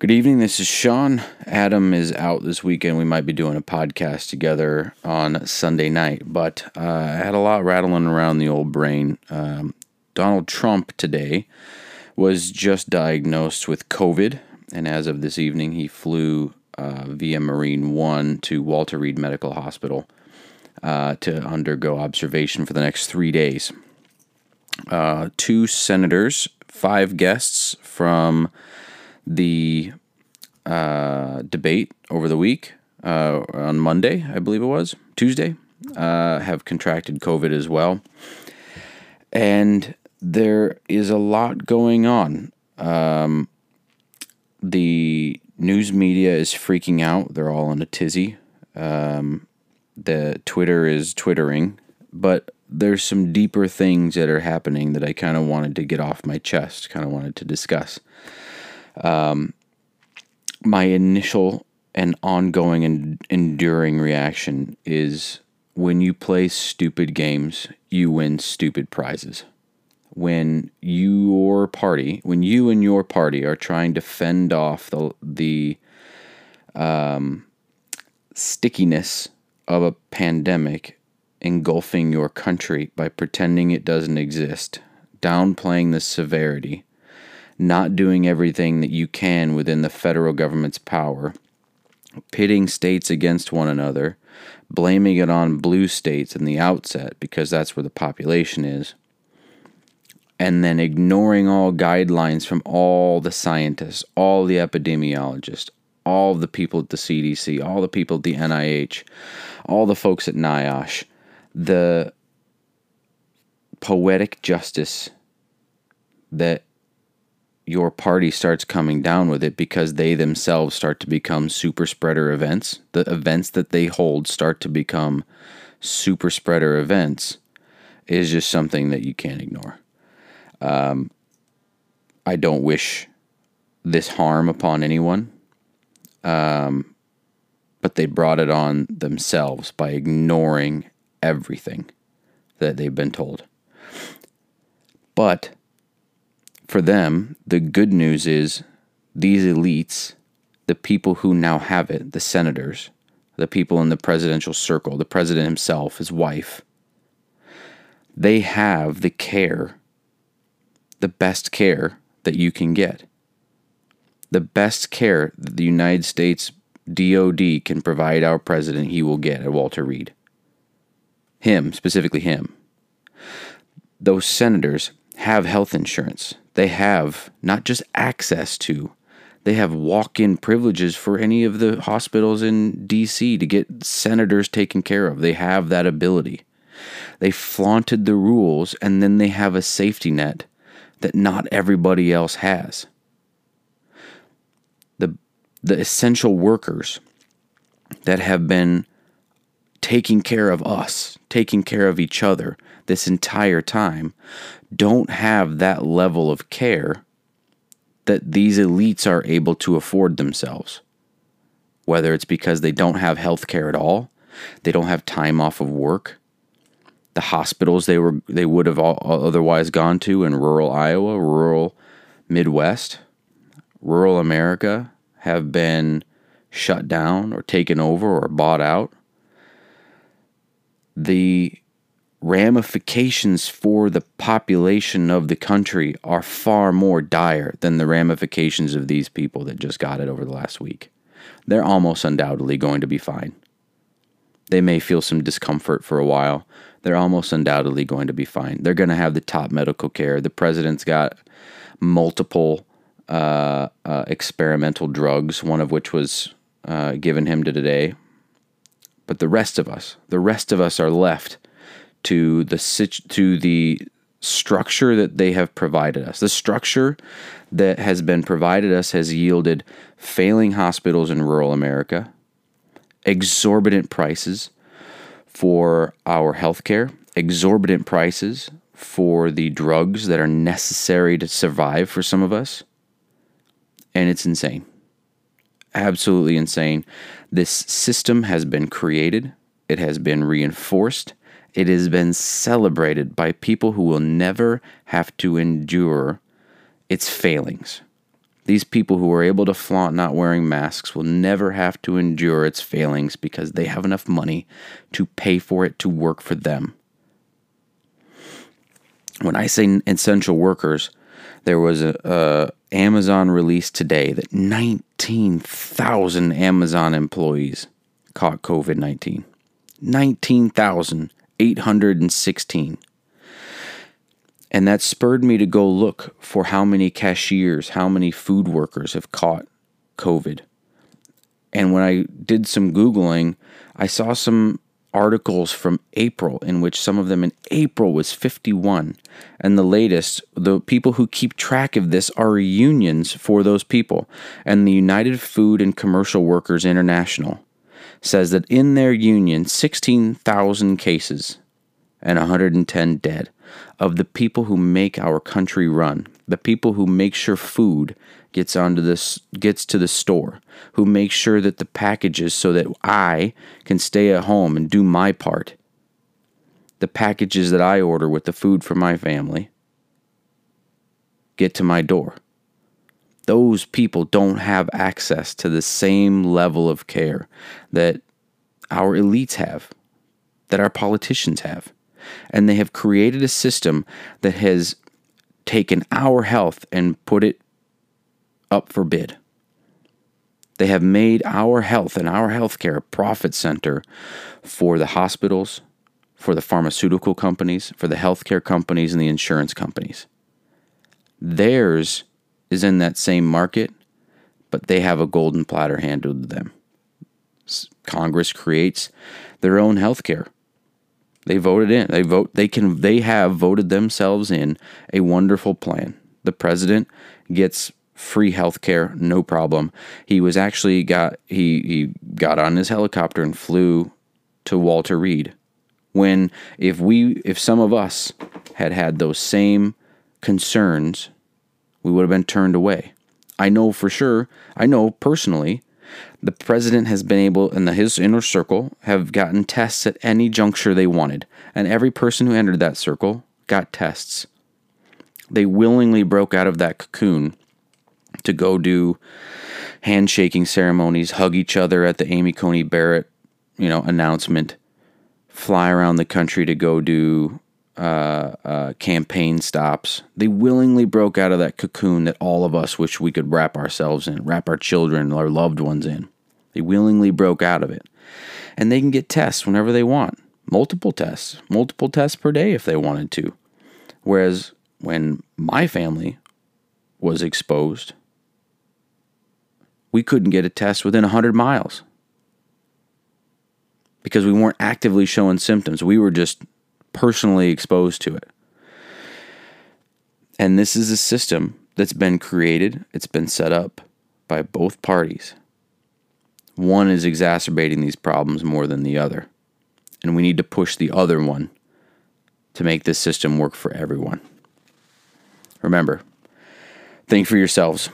Good evening, this is Sean. Adam is out this weekend. We might be doing a podcast together on Sunday night, but I had a lot rattling around the old brain. Donald Trump today was just diagnosed with COVID, and as of this evening, he flew via Marine One to Walter Reed Medical Hospital to undergo observation for the next 3 days. Two senators, five guests from the debate over the week, on Monday, I believe it was, Tuesday, have contracted COVID as well. And there is a lot going on. The news media is freaking out. They're all in a tizzy. The Twitter is twittering. But there's some deeper things that are happening that I kind of wanted to get off my chest, kind of wanted to discuss. My initial and ongoing and enduring reaction is when you play stupid games, you win stupid prizes. When you and your party are trying to fend off the stickiness of a pandemic engulfing your country by pretending it doesn't exist, downplaying the severity, not doing everything that you can within the federal government's power, pitting states against one another, blaming it on blue states in the outset because that's where the population is, and then ignoring all guidelines from all the scientists, all the epidemiologists, all the people at the CDC, all the people at the NIH, all the folks at NIOSH, the poetic justice that your party starts coming down with it because they themselves start to become super spreader events. The events that they hold start to become super spreader events is just something that you can't ignore. I don't wish this harm upon anyone, but they brought it on themselves by ignoring everything that they've been told. But for them, the good news is these elites, the people who now have it, the senators, the people in the presidential circle, the president himself, his wife, they have the care, the best care that you can get. The best care that the United States DOD can provide our president, he will get at Walter Reed. Him, specifically him. Those senators have health insurance. They have not just access to, they have walk-in privileges for any of the hospitals in D.C. to get senators taken care of. They have that ability. They flaunted the rules, and then they have a safety net that not everybody else has. The essential workers that have been taking care of us, taking care of each other this entire time, don't have that level of care that these elites are able to afford themselves. Whether it's because they don't have health care at all, they don't have time off of work, the hospitals they would have otherwise gone to in rural Iowa, rural Midwest, rural America have been shut down or taken over or bought out. The ramifications for the population of the country are far more dire than the ramifications of these people that just got it over the last week. They're almost undoubtedly going to be fine. They may feel some discomfort for a while. They're almost undoubtedly going to be fine. They're going to have the top medical care. The president's got multiple experimental drugs, one of which was given him today. But the rest of us are left to the structure that they have provided us. The structure that has been provided us has yielded failing hospitals in rural America, exorbitant prices for our healthcare, exorbitant prices for the drugs that are necessary to survive for some of us, and it's insane. Absolutely insane. This system has been created. It has been reinforced. It has been celebrated by people who will never have to endure its failings. These people who are able to flaunt not wearing masks will never have to endure its failings because they have enough money to pay for it to work for them. When I say essential workers, there was an Amazon release today that 19,000 Amazon employees caught COVID-19. 19,816. And that spurred me to go look for how many cashiers, how many food workers have caught COVID. And when I did some Googling, I saw some articles from April, in which some of them in April was 51. And the latest, the people who keep track of this are unions for those people. And the United Food and Commercial Workers International says that in their union, 16,000 cases and 110 dead of the people who make our country run, the people who make sure food gets to the store, who make sure that the packages so that I can stay at home and do my part, the packages that I order with the food for my family get to my door. Those people don't have access to the same level of care that our elites have, that our politicians have. And they have created a system that has taken our health and put it up for bid. They have made our health and our healthcare a profit center for the hospitals, for the pharmaceutical companies, for the healthcare companies, and the insurance companies. Theirs is in that same market, but they have a golden platter handed to them. Congress creates their own healthcare. They voted in. They have voted themselves in a wonderful plan. The president gets free health care, no problem. He was actually got on his helicopter and flew to Walter Reed. When if some of us had those same concerns, we would have been turned away. I know for sure. I know personally. The president has been able, and his inner circle, have gotten tests at any juncture they wanted. And every person who entered that circle got tests. They willingly broke out of that cocoon to go do handshaking ceremonies, hug each other at the Amy Coney Barrett, announcement, fly around the country to go do campaign stops. They willingly broke out of that cocoon that all of us wish we could wrap ourselves in, wrap our children, our loved ones in. They willingly broke out of it. And they can get tests whenever they want. Multiple tests per day if they wanted to. Whereas when my family was exposed, we couldn't get a test within 100 miles because we weren't actively showing symptoms. We were just personally exposed to it. And this is a system that's been created, it's been set up by both parties. One is exacerbating these problems more than the other. And we need to push the other one to make this system work for everyone. Remember, think for yourselves.